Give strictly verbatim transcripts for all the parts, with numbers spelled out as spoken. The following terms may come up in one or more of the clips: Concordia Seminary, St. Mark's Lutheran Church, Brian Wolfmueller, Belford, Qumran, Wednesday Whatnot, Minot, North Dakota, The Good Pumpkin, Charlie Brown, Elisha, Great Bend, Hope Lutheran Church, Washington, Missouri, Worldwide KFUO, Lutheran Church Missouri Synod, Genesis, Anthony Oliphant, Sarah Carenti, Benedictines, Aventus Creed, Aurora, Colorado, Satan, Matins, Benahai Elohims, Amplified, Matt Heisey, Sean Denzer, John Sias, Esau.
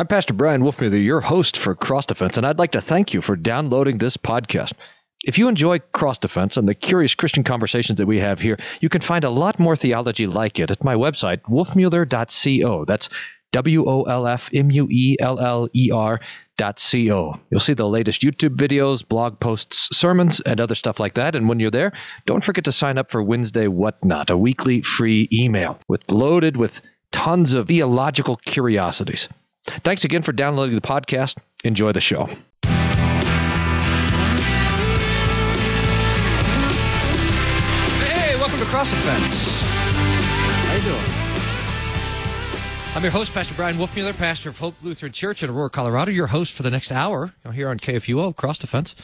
I'm Pastor Brian Wolfmueller, your host for Cross Defense, and I'd like to thank you for downloading this podcast. If you enjoy Cross Defense and the curious Christian conversations that we have here, you can find a lot more theology like it at my website, wolfmueller dot co. That's W O L F M U E L L E R dot C O. You'll see the latest YouTube videos, blog posts, sermons, and other stuff like that. And when you're there, don't forget to sign up for Wednesday Whatnot, a weekly free email with loaded with tons of theological curiosities. Thanks again for downloading the podcast. Enjoy the show. Hey, welcome to Cross Defense. How you doing? I'm your host, Pastor Brian Wolfmueller, pastor of Hope Lutheran Church in Aurora, Colorado, your host for the next hour here on K F U O, Cross Defense,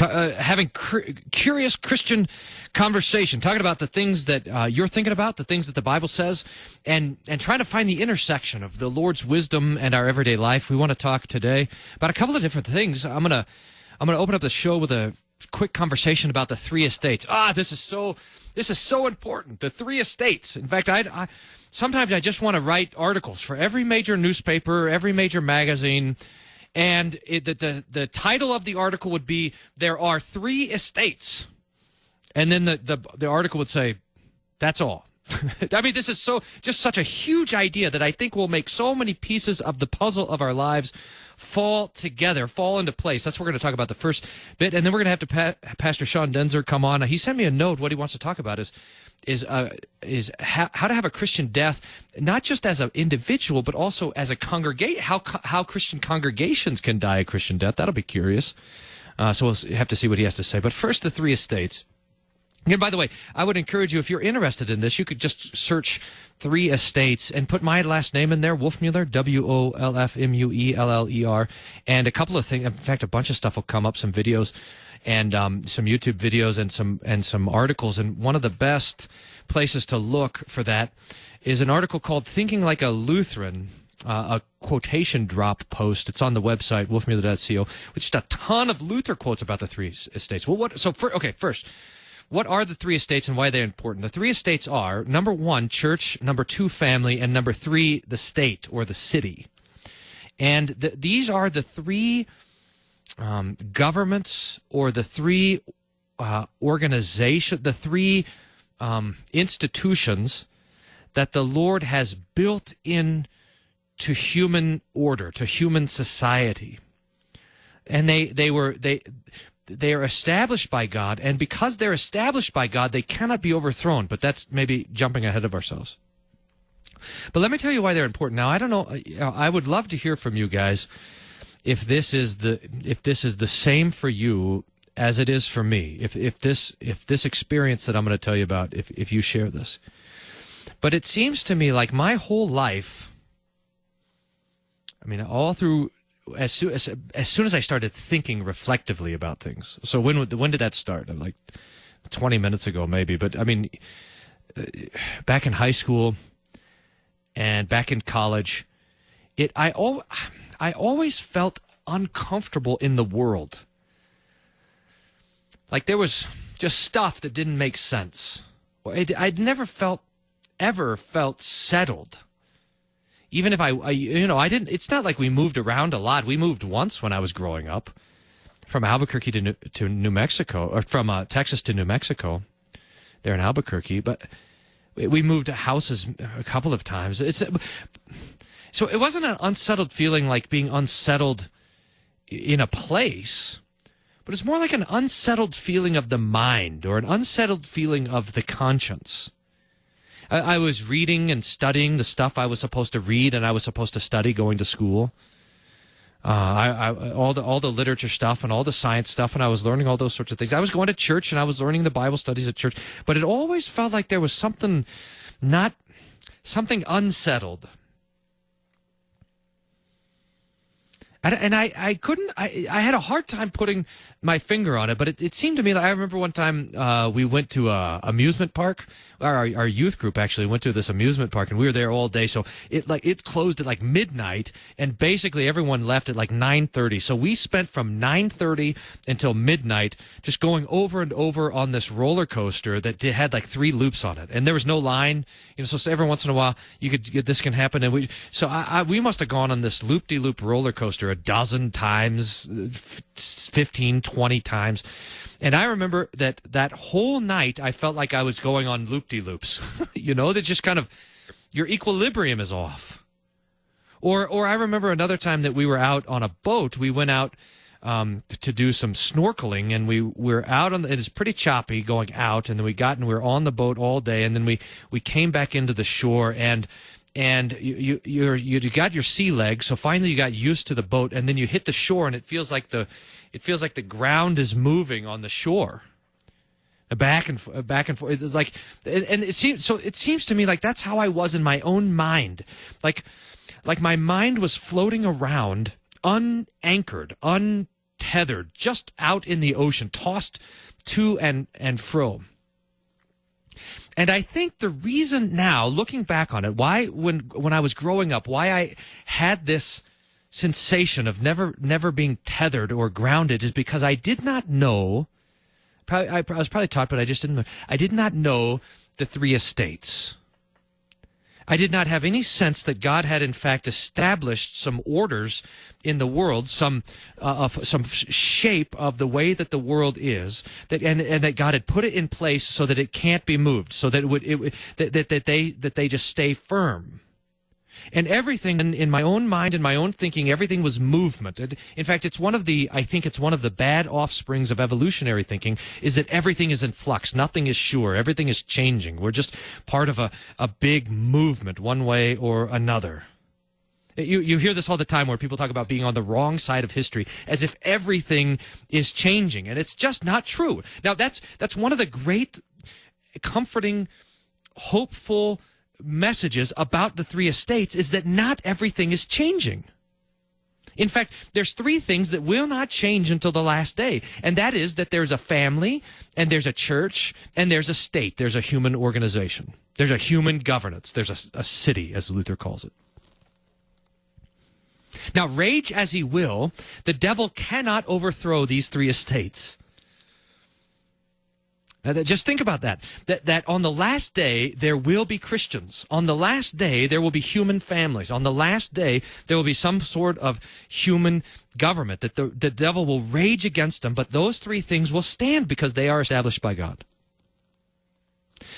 uh, having cur- curious Christian conversation, talking about the things that uh, you're thinking about, the things that the Bible says, and, and trying to find the intersection of the Lord's wisdom and our everyday life. We want to talk today about a couple of different things. I'm going to I'm gonna open up the show with a quick conversation about the three estates. Ah, this is so... This is so important. The three estates. In fact, I, I sometimes I just want to write articles for every major newspaper, every major magazine, and it, the, the the title of the article would be "There Are Three Estates," and then the the, the article would say, "That's all." I mean, this is so just such a huge idea that I think will make so many pieces of the puzzle of our lives fall together, fall into place. That's what we're going to talk about the first bit, and then we're going to have to pa- Pastor Sean Denzer come on. He sent me a note. What he wants to talk about is is uh, is ha- how to have a Christian death, not just as an individual, but also as a congregation. How co- how Christian congregations can die a Christian death. That'll be curious. Uh, so we'll have to see what he has to say. But first, the three estates. And by the way, I would encourage you, if you're interested in this, you could just search Three Estates and put my last name in there, Wolfmueller, W O L F M U E L L E R, and a couple of things. In fact, a bunch of stuff will come up, some videos and um, some YouTube videos and some and some articles. And one of the best places to look for that is an article called Thinking Like a Lutheran, uh, a quotation drop post. It's on the website, wolfmueller dot co, with just a ton of Luther quotes about the Three Estates. Well, what? So, for, okay, first. What are the three estates and why are they important? The three estates are, number one, church, number two, family, and number three, the state or the city. And the, these are the three um, governments or the three uh, organizations, the three um, institutions that the Lord has built in to human order, to human society. And they, they were... they. They are established by God, and because they're established by God, they cannot be overthrown. But that's maybe jumping ahead of ourselves. But let me tell you why they're important. Now, I don't know. I would love to hear from you guys if this is the if this is the same for you as it is for me. If if this if this experience that I'm going to tell you about, if if you share this. But it seems to me like my whole life. I mean, all through. As soon as, as soon as I started thinking reflectively about things, so when when did that start? Like twenty minutes ago, maybe. But I mean, back in high school and back in college, it I al- I always felt uncomfortable in the world. Like there was just stuff that didn't make sense. I'd, I'd never felt ever felt settled. Even if I, I, you know, I didn't, it's not like we moved around a lot. We moved once when I was growing up from Albuquerque to New, to New Mexico, or from uh, Texas to New Mexico, there in Albuquerque. But we moved houses a couple of times. It's so it wasn't an unsettled feeling like being unsettled in a place, but it's more like an unsettled feeling of the mind or an unsettled feeling of the conscience. I was reading and studying the stuff I was supposed to read and I was supposed to study going to school. Uh, I, I, all the, all the literature stuff and all the science stuff. And I was learning all those sorts of things. I was going to church and I was learning the Bible studies at church, but it always felt like there was something not, something unsettled. And, and I, I couldn't, I, I had a hard time putting my finger on it, but it, it seemed to me that I remember one time uh, we went to a amusement park, our, our youth group actually went to this amusement park, and we were there all day. So it like it closed at like midnight, and basically everyone left at like nine thirty. So we spent from nine thirty until midnight just going over and over on this roller coaster that did, had like three loops on it, and there was no line. You know, so every once in a while you could get, this can happen, and we so I, I we must have gone on this loop-de-loop roller coaster a dozen times, fifteen, twenty times. And I remember that that whole night I felt like I was going on loop-de-loops. You know, that just kind of, your equilibrium is off. Or or I remember another time that we were out on a boat. We went out um, to do some snorkeling, and we were out on, the, it was pretty choppy going out, and then we got, and we were on the boat all day, and then we, we came back into the shore, and And you you you got your sea legs, so finally you got used to the boat, and then you hit the shore, and it feels like the it feels like the ground is moving on the shore, back and back and forth. It's like, and it seems so. It seems to me like that's how I was in my own mind, like like my mind was floating around, unanchored, untethered, just out in the ocean, tossed to and and fro. And I think the reason now, looking back on it, why when when I was growing up, why I had this sensation of never never being tethered or grounded is because I did not know. Probably, I, I was probably taught, but I just didn't. I did not know the three estates. I did not have any sense that God had, in fact, established some orders in the world, some uh, of some shape of the way that the world is, that and, and that God had put it in place so that it can't be moved, so that it would it, that, that that they that they just stay firm. And everything in, in my own mind, in my own thinking, everything was movement. It, in fact, it's one of the I think it's one of the bad offsprings of evolutionary thinking is that everything is in flux. Nothing is sure. Everything is changing. We're just part of a, a big movement one way or another. You, you hear this all the time where people talk about being on the wrong side of history as if everything is changing. And it's just not true. Now, that's that's one of the great comforting, hopeful messages about the three estates is that not everything is changing. In fact, there's three things that will not change until the last day, and that is that there's a family, and there's a church, and there's a state. There's a human organization. There's a human governance. There's a, a city, as Luther calls it. Now, rage as he will, the devil cannot overthrow these three estates. Now that, just think about that, that, that on the last day, there will be Christians. On the last day, there will be human families. On the last day, there will be some sort of human government, that the, the devil will rage against them, but those three things will stand because they are established by God.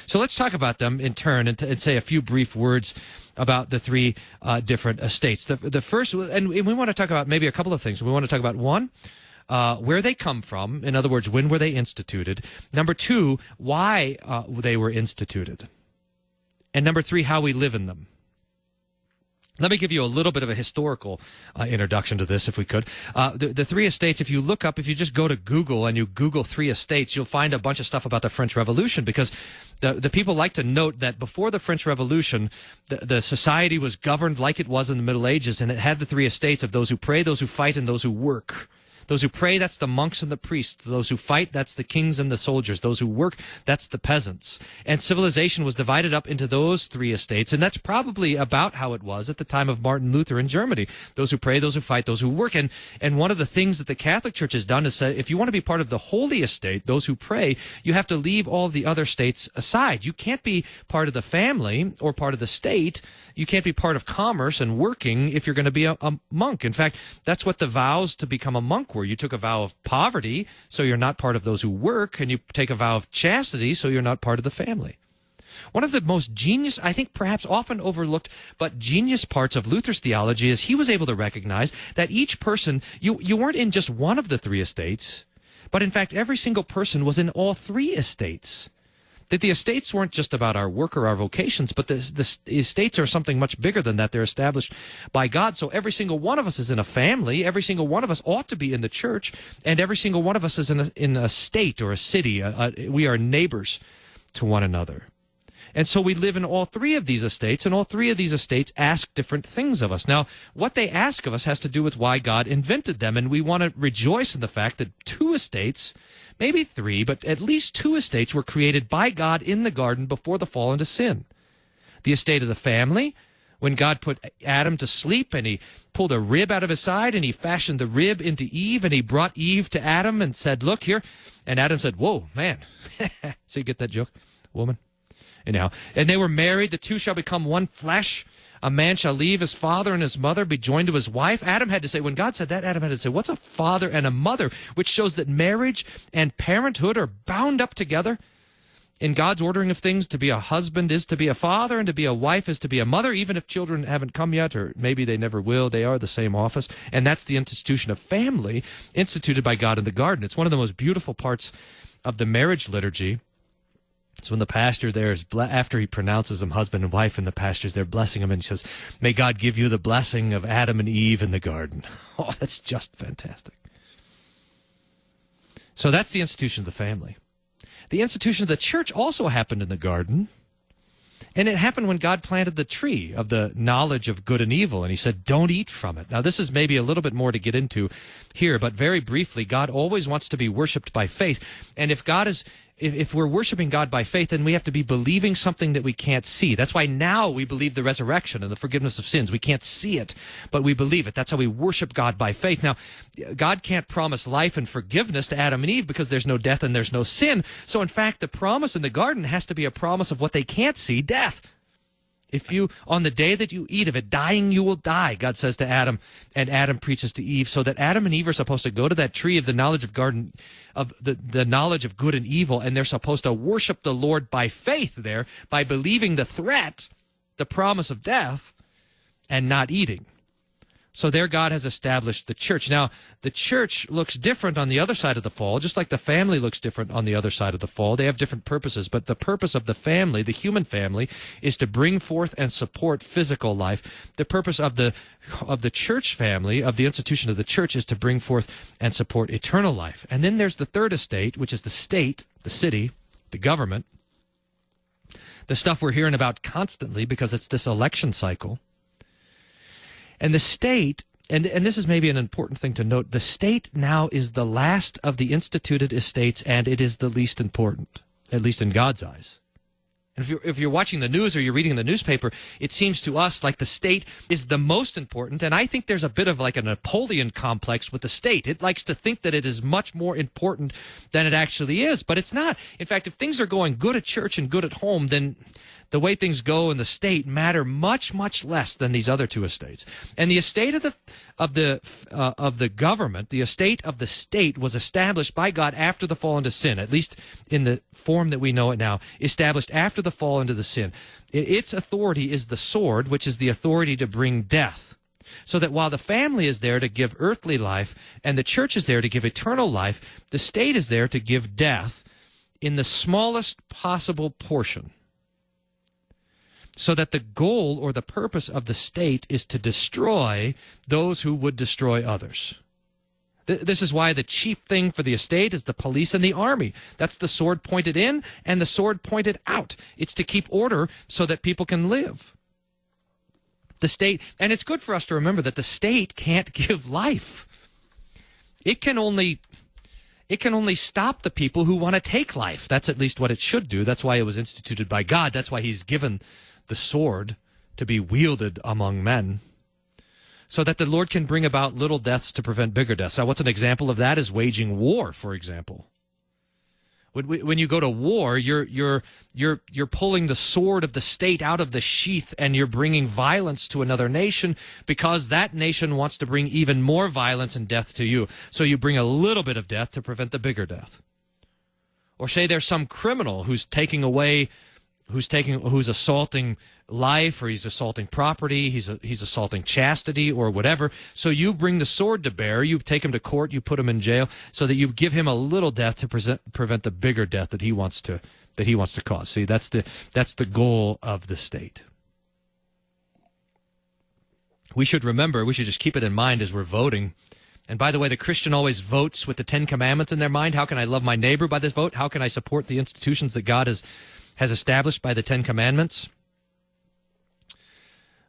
So let's talk about them in turn and, t and say a few brief words about the three uh, different estates. The, the first, and we want to talk about maybe a couple of things. We want to talk about one, Uh, where they come from, in other words, when were they instituted? Number two, why uh, they were instituted. And number three, how we live in them. Let me give you a little bit of a historical uh, introduction to this, if we could. Uh, the, the three estates, if you look up, if you just go to Google and you Google three estates, you'll find a bunch of stuff about the French Revolution, because the, the people like to note that before the French Revolution, the, the society was governed like it was in the Middle Ages, and it had the three estates of those who pray, those who fight, and those who work. Those who pray, that's the monks and the priests. Those who fight, that's the kings and the soldiers. Those who work, that's the peasants. And civilization was divided up into those three estates, and that's probably about how it was at the time of Martin Luther in Germany. Those who pray, those who fight, those who work. And, and one of the things that the Catholic Church has done is say, if you want to be part of the holy estate, those who pray, you have to leave all the other states aside. You can't be part of the family or part of the state. You can't be part of commerce and working if you're going to be a, a monk. In fact, that's what the vows to become a monk were. You took a vow of poverty, so you're not part of those who work, and you take a vow of chastity, so you're not part of the family. One of the most genius, I think perhaps often overlooked, but genius parts of Luther's theology is he was able to recognize that each person, you, you weren't in just one of the three estates, but in fact every single person was in all three estates. That the estates weren't just about our work or our vocations, but the, the estates are something much bigger than that. They're established by God. So every single one of us is in a family. Every single one of us ought to be in the church. And every single one of us is in a, in a state or a city. A, a, we are neighbors to one another. And so we live in all three of these estates, and all three of these estates ask different things of us. Now, what they ask of us has to do with why God invented them, and we want to rejoice in the fact that two estates, maybe three, but at least two estates were created by God in the garden before the fall into sin. The estate of the family, when God put Adam to sleep and he pulled a rib out of his side and he fashioned the rib into Eve and he brought Eve to Adam and said, look here. And Adam said, whoa, man. So you get that joke? Woman. Anyhow, and they were married. The two shall become one flesh. A man shall leave his father and his mother, be joined to his wife. Adam had to say, when God said that, Adam had to say, what's a father and a mother? Which shows that marriage and parenthood are bound up together. In God's ordering of things, to be a husband is to be a father, and to be a wife is to be a mother, even if children haven't come yet, or maybe they never will. They are the same office, and that's the institution of family instituted by God in the garden. It's one of the most beautiful parts of the marriage liturgy. It's when the pastor there is, after he pronounces them husband and wife, and the pastor's there blessing them, and he says, may God give you the blessing of Adam and Eve in the garden. Oh, that's just fantastic. So that's the institution of the family. The institution of the church also happened in the garden, and it happened when God planted the tree of the knowledge of good and evil, and he said, don't eat from it. Now, this is maybe a little bit more to get into here, but very briefly, God always wants to be worshipped by faith, and if God is... If we're worshiping God by faith, then we have to be believing something that we can't see. That's why now we believe the resurrection and the forgiveness of sins. We can't see it, but we believe it. That's how we worship God by faith. Now, God can't promise life and forgiveness to Adam and Eve because there's no death and there's no sin. So, in fact, the promise in the garden has to be a promise of what they can't see, death. If you, on the day that you eat of it, dying you will die, God says to Adam, and Adam preaches to Eve, so that Adam and Eve are supposed to go to that tree of the knowledge of garden, of the, the knowledge of good and evil, and they're supposed to worship the Lord by faith there, by believing the threat, the promise of death, and not eating. So there God has established the church. Now, the church looks different on the other side of the fall, just like the family looks different on the other side of the fall. They have different purposes, but the purpose of the family, the human family, is to bring forth and support physical life. The purpose of the of the church family, of the institution of the church, is to bring forth and support eternal life. And then there's the third estate, which is the state, the city, the government, the stuff we're hearing about constantly because it's this election cycle. And the state, and, and this is maybe an important thing to note, the state now is the last of the instituted estates, and it is the least important, at least in God's eyes. And if you're, if you're watching the news or you're reading the newspaper, it seems to us like the state is the most important, and I think there's a bit of like a Napoleon complex with the state. It likes to think that it is much more important than it actually is, but it's not. In fact, if things are going good at church and good at home, then the way things go in the state matter much, much less than these other two estates. And the estate of the of the uh, of the government, the estate of the state, was established by God after the fall into sin, at least in the form that we know it now, established after the fall into the sin. Its authority is the sword, which is the authority to bring death. So that while the family is there to give earthly life and the church is there to give eternal life, the state is there to give death in the smallest possible portion. So that the goal or the purpose of the state is to destroy those who would destroy others. Th- this is why the chief thing for the estate is the police and the army. That's the sword pointed in and the sword pointed out. It's to keep order so that people can live. The state, and it's good for us to remember that the state can't give life. It can only... It can only stop the people who want to take life. That's at least what it should do. That's why it was instituted by God. That's why he's given the sword to be wielded among men, so that the Lord can bring about little deaths to prevent bigger deaths. Now, what's an example of that is waging war, for example. When, when you go to war, you're, you're, you're, you're pulling the sword of the state out of the sheath, and you're bringing violence to another nation because that nation wants to bring even more violence and death to you. So you bring a little bit of death to prevent the bigger death. Or say there's some criminal who's taking away, who's taking, who's assaulting life, or he's assaulting property, he's, a, he's assaulting chastity or whatever. So you bring the sword to bear, you take him to court, you put him in jail, so that you give him a little death to present, prevent the bigger death that he wants to, that he wants to cause. See, that's the, that's the goal of the state. We should remember, we should just keep it in mind as we're voting. And by the way, the Christian always votes with the Ten Commandments in their mind. How can I love my neighbor by this vote? How can I support the institutions that God has has established by the Ten Commandments.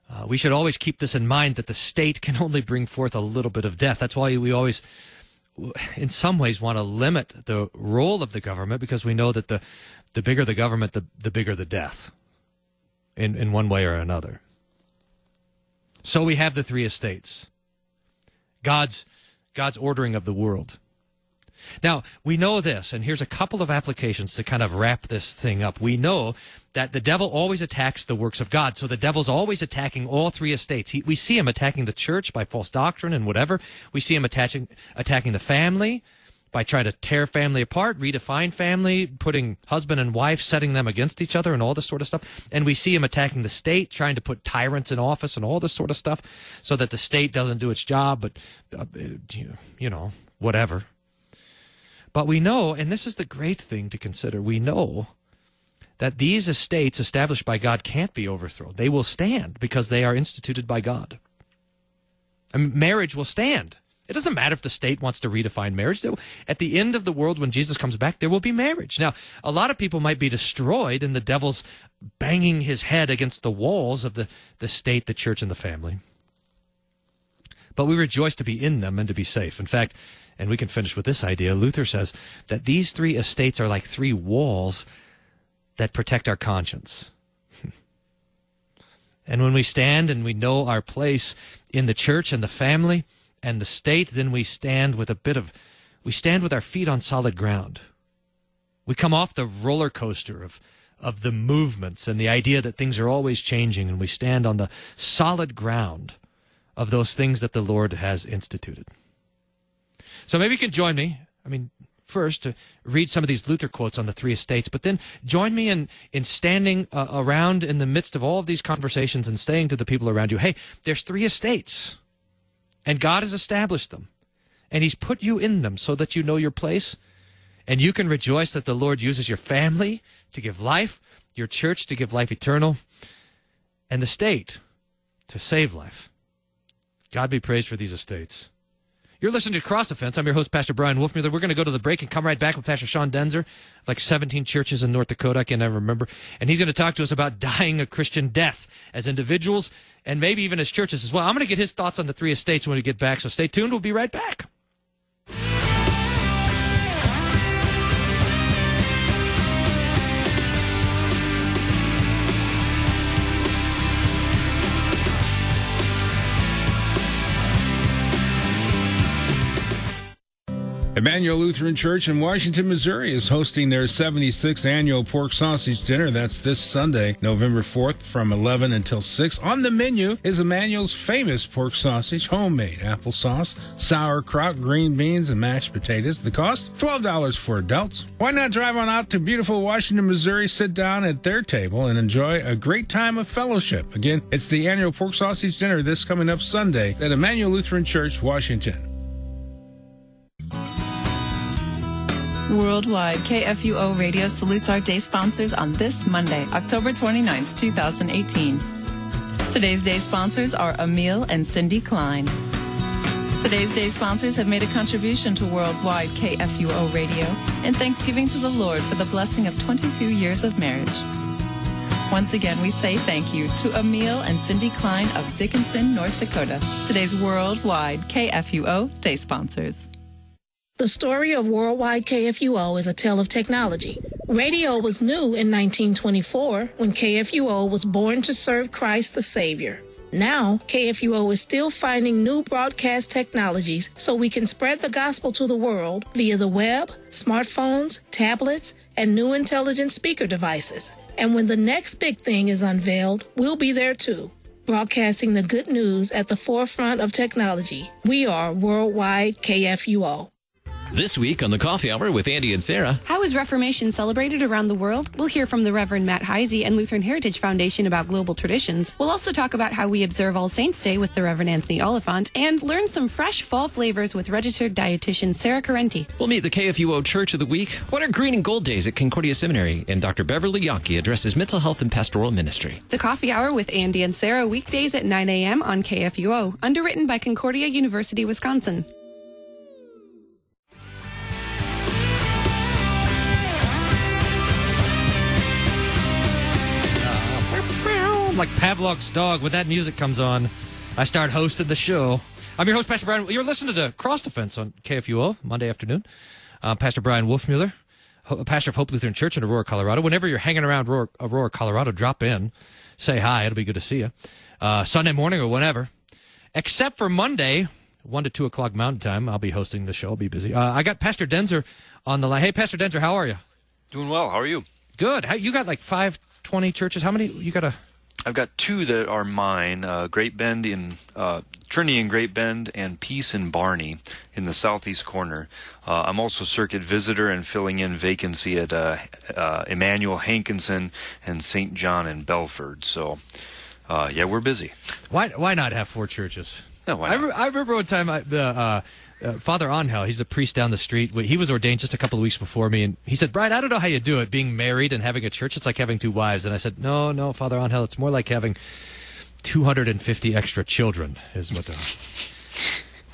Uh, we should always keep this in mind, that the state can only bring forth a little bit of death. That's why we always, in some ways, want to limit the role of the government, because we know that the, the bigger the government, the, the bigger the death in, in one way or another. So we have the three estates, God's, God's ordering of the world. Now, we know this, and here's a couple of applications to kind of wrap this thing up. We know that the devil always attacks the works of God, so the devil's always attacking all three estates. He, we see him attacking the church by false doctrine and whatever. We see him attaching, attacking the family by trying to tear family apart, redefine family, putting husband and wife, setting them against each other and all this sort of stuff. And we see him attacking the state, trying to put tyrants in office and all this sort of stuff so that the state doesn't do its job, but, uh, you know, whatever. But we know, and this is the great thing to consider, we know that these estates established by God can't be overthrown. They will stand because they are instituted by God. And marriage will stand. It doesn't matter if the state wants to redefine marriage. At the end of the world, when Jesus comes back, there will be marriage. Now, a lot of people might be destroyed, and the devil's banging his head against the walls of the, the state, the church, and the family. But we rejoice to be in them and to be safe. In fact, and we can finish with this idea, Luther says that these three estates are like three walls that protect our conscience. And when we stand and we know our place in the church and the family and the state, then we stand with a bit of, we stand with our feet on solid ground. We come off the roller coaster of, of the movements and the idea that things are always changing, and we stand on the solid ground of those things that the Lord has instituted. So maybe you can join me, I mean, first to read some of these Luther quotes on the three estates, but then join me in, in standing uh, around in the midst of all of these conversations and saying to the people around you, hey, there's three estates, and God has established them, and he's put you in them so that you know your place, and you can rejoice that the Lord uses your family to give life, your church to give life eternal, and the state to save life. God be praised for these estates. You're listening to Cross Defense. I'm your host, Pastor Brian Wolfmueller. We're going to go to the break and come right back with Pastor Sean Denzer, like seventeen churches in North Dakota. I can't ever remember. And he's going to talk to us about dying a Christian death as individuals and maybe even as churches as well. I'm going to get his thoughts on the three estates when we get back, so stay tuned. We'll be right back. Emmanuel Lutheran Church in Washington, Missouri is hosting their seventy-sixth annual pork sausage dinner. That's this Sunday, November fourth from eleven until six. On the menu is Emmanuel's famous pork sausage, homemade applesauce, sauerkraut, green beans, and mashed potatoes. The cost, twelve dollars for adults. Why not drive on out to beautiful Washington, Missouri, sit down at their table, and enjoy a great time of fellowship. Again, it's the annual pork sausage dinner this coming up Sunday at Emmanuel Lutheran Church, Washington. Worldwide K F U O Radio salutes our day sponsors on this Monday, October twenty-ninth, two thousand eighteen. Today's day sponsors are Emil and Cindy Klein. Today's day sponsors have made a contribution to Worldwide K F U O Radio in thanksgiving to the Lord for the blessing of twenty-two years of marriage. Once again, we say thank you to Emil and Cindy Klein of Dickinson, North Dakota, today's Worldwide K F U O day sponsors. The story of Worldwide K F U O is a tale of technology. Radio was new in nineteen twenty-four when K F U O was born to serve Christ the Savior. Now, K F U O is still finding new broadcast technologies so we can spread the gospel to the world via the web, smartphones, tablets, and new intelligent speaker devices. And when the next big thing is unveiled, we'll be there too. Broadcasting the good news at the forefront of technology. We are Worldwide K F U O. This week on the Coffee Hour with Andy and Sarah. How is Reformation celebrated around the world? We'll hear from the Reverend Matt Heisey and Lutheran Heritage Foundation about global traditions. We'll also talk about how we observe All Saints' Day with the Reverend Anthony Oliphant, and learn some fresh fall flavors with registered dietitian Sarah Carenti. We'll meet the K F U O Church of the Week. What are green and gold days at Concordia Seminary? And Doctor Beverly Yonke addresses mental health and pastoral ministry. The Coffee Hour with Andy and Sarah, weekdays at nine a.m. on K F U O, underwritten by Concordia University, Wisconsin. like Pavlov's dog. When that music comes on, I start hosting the show. I'm your host, Pastor Brian. You're listening to Cross Defense on K F U O, Monday afternoon. I'm Pastor Brian Wolfmueller, pastor of Hope Lutheran Church in Aurora, Colorado. Whenever you're hanging around Aurora, Aurora Colorado, drop in. Say hi. It'll be good to see you. Uh, Sunday morning or whenever. Except for Monday, one to two o'clock Mountain Time. I'll be hosting the show. I'll be busy. Uh, I got Pastor Denzer on the line. Hey, Pastor Denzer, how are you? Doing well. How are you? Good. How, you got like five twenty churches. How many? You got a... I've got two that are mine, uh, Great Bend in uh, Trinity in Great Bend and Peace in Barney in the southeast corner. Uh, I'm also circuit visitor and filling in vacancy at uh, uh, Emmanuel Hankinson and Saint John in Belford. So, uh, yeah, we're busy. Why why not have four churches? No, why not? I, re- I remember one time I, the uh, uh, Father Angel, he's a priest down the street. He was ordained just a couple of weeks before me, and he said, Brian, I don't know how you do it, being married and having a church. It's like having two wives. And I said, no, no, Father Angel, it's more like having two hundred fifty extra children is what the...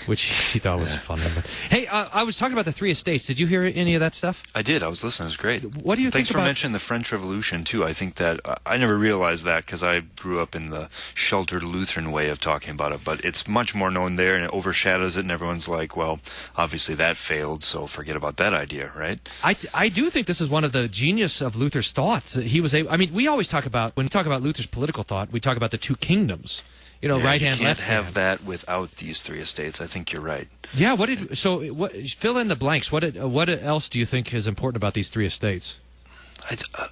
Which he thought was fun. But, hey, uh, I was talking about the three estates. Did you hear any of that stuff? I did. I was listening. It was great. What do you Thanks think Thanks for about... mentioning the French Revolution, too. I think that uh, I never realized that because I grew up in the sheltered Lutheran way of talking about it. But it's much more known there, and it overshadows it, and everyone's like, well, obviously that failed, so forget about that idea, right? I, I do think this is one of the genius of Luther's thoughts. He was able, I mean, we always talk about, when we talk about Luther's political thought, we talk about the two kingdoms. You know, yeah, right hand, left hand. You can't have that without these three estates. I think you're right. Yeah. What did so? What, fill in the blanks. What did, what else do you think is important about these three estates? I, uh,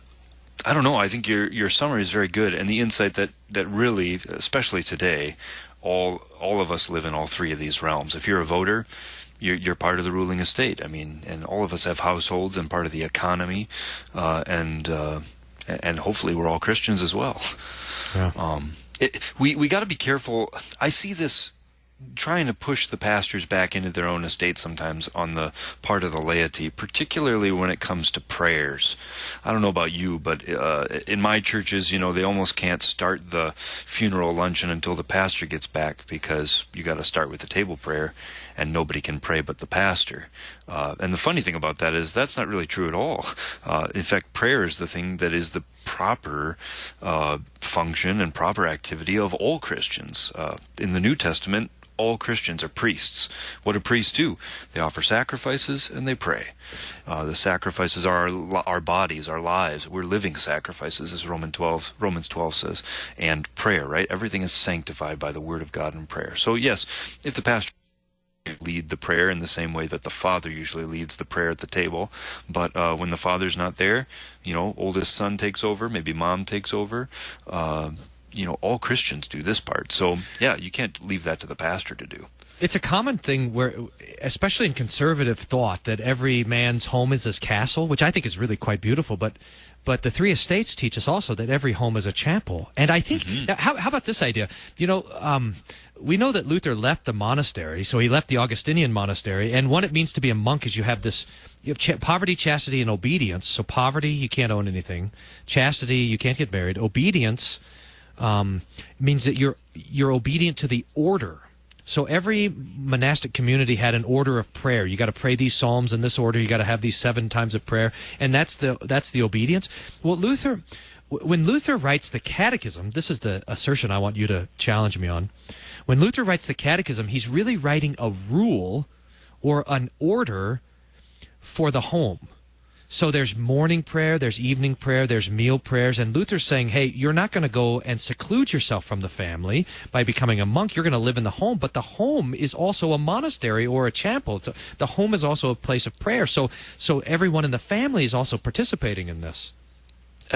I don't know. I think your your summary is very good, and the insight that, that really, especially today, all all of us live in all three of these realms. If you're a voter, You're, you're part of the ruling estate. I mean, and all of us have households and part of the economy, uh, and uh, and hopefully we're all Christians as well. Yeah. Um, It, we we got to be careful. I see this trying to push the pastors back into their own estate sometimes on the part of the laity, particularly when it comes to prayers. I don't know about you, but uh, in my churches, you know, they almost can't start the funeral luncheon until the pastor gets back because you got to start with the table prayer, and nobody can pray but the pastor. Uh, and the funny thing about that is that's not really true at all. Uh, in fact, prayer is the thing that is the proper uh, function and proper activity of all Christians. Uh, in the New Testament, all Christians are priests. What do priests do? They offer sacrifices and they pray. Uh, the sacrifices are our, our bodies, our lives. We're living sacrifices, as Romans twelve, Romans twelve says, and prayer, right? Everything is sanctified by the Word of God and prayer. So yes, if the pastor lead the prayer in the same way that the father usually leads the prayer at the table, but uh, when the father's not there, you know, oldest son takes over, maybe mom takes over. Uh, you know, all Christians do this part. So, yeah, you can't leave that to the pastor to do. It's a common thing where, especially in conservative thought, that every man's home is his castle, which I think is really quite beautiful, but but the three estates teach us also that every home is a chapel. And I think, mm-hmm. now, how, how about this idea? You know, um, we know that Luther left the monastery, so he left the Augustinian monastery, and what it means to be a monk is you have this, you have ch- poverty, chastity, and obedience. So poverty, you can't own anything. Chastity, you can't get married. Obedience um, means that you're you're obedient to the order. So every monastic community had an order of prayer. You got to pray these psalms in this order. You got to have these seven times of prayer, and that's the that's the obedience. Well, Luther, when Luther writes the Catechism, this is the assertion I want you to challenge me on. When Luther writes the Catechism, he's really writing a rule or an order for the home. So there's morning prayer, there's evening prayer, there's meal prayers, and Luther's saying, hey, you're not going to go and seclude yourself from the family by becoming a monk. You're going to live in the home, but the home is also a monastery or a chapel. It's a, the home is also a place of prayer, so so everyone in the family is also participating in this.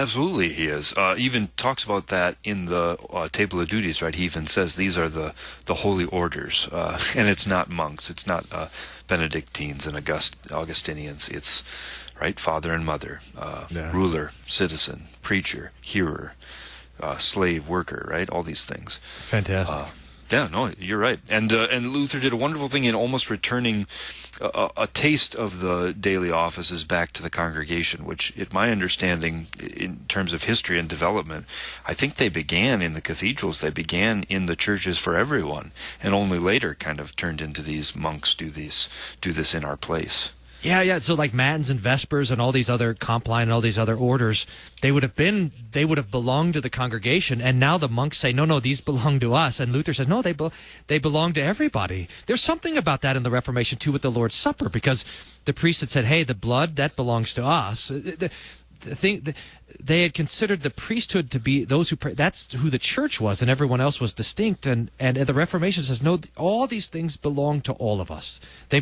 Absolutely he is. Uh, even talks about that in the uh, Table of Duties, right? He even says these are the, the holy orders, uh, and it's not monks. It's not uh, Benedictines and August, Augustinians. It's... right? Father and mother, uh, yeah. ruler, citizen, preacher, hearer, uh, slave, worker, right? All these things. Fantastic. Uh, yeah, no, you're right. And uh, and Luther did a wonderful thing in almost returning a, a taste of the daily offices back to the congregation, which, in my understanding, in terms of history and development, I think they began in the cathedrals. They began in the churches for everyone, and only later kind of turned into these monks do these do this in our place. Yeah, yeah. So like Matins and Vespers and all these other Compline and all these other orders, they would have been, they would have belonged to the congregation. And now the monks say, no, no, these belong to us. And Luther says, no, they be- they belong to everybody. There's something about that in the Reformation too with the Lord's Supper, because the priest had said, hey, the blood, that belongs to us. The, the thing, the, they had considered the priesthood to be those who pray. That's who the church was, and everyone else was distinct. And, and, and the Reformation says, no, all these things belong to all of us. They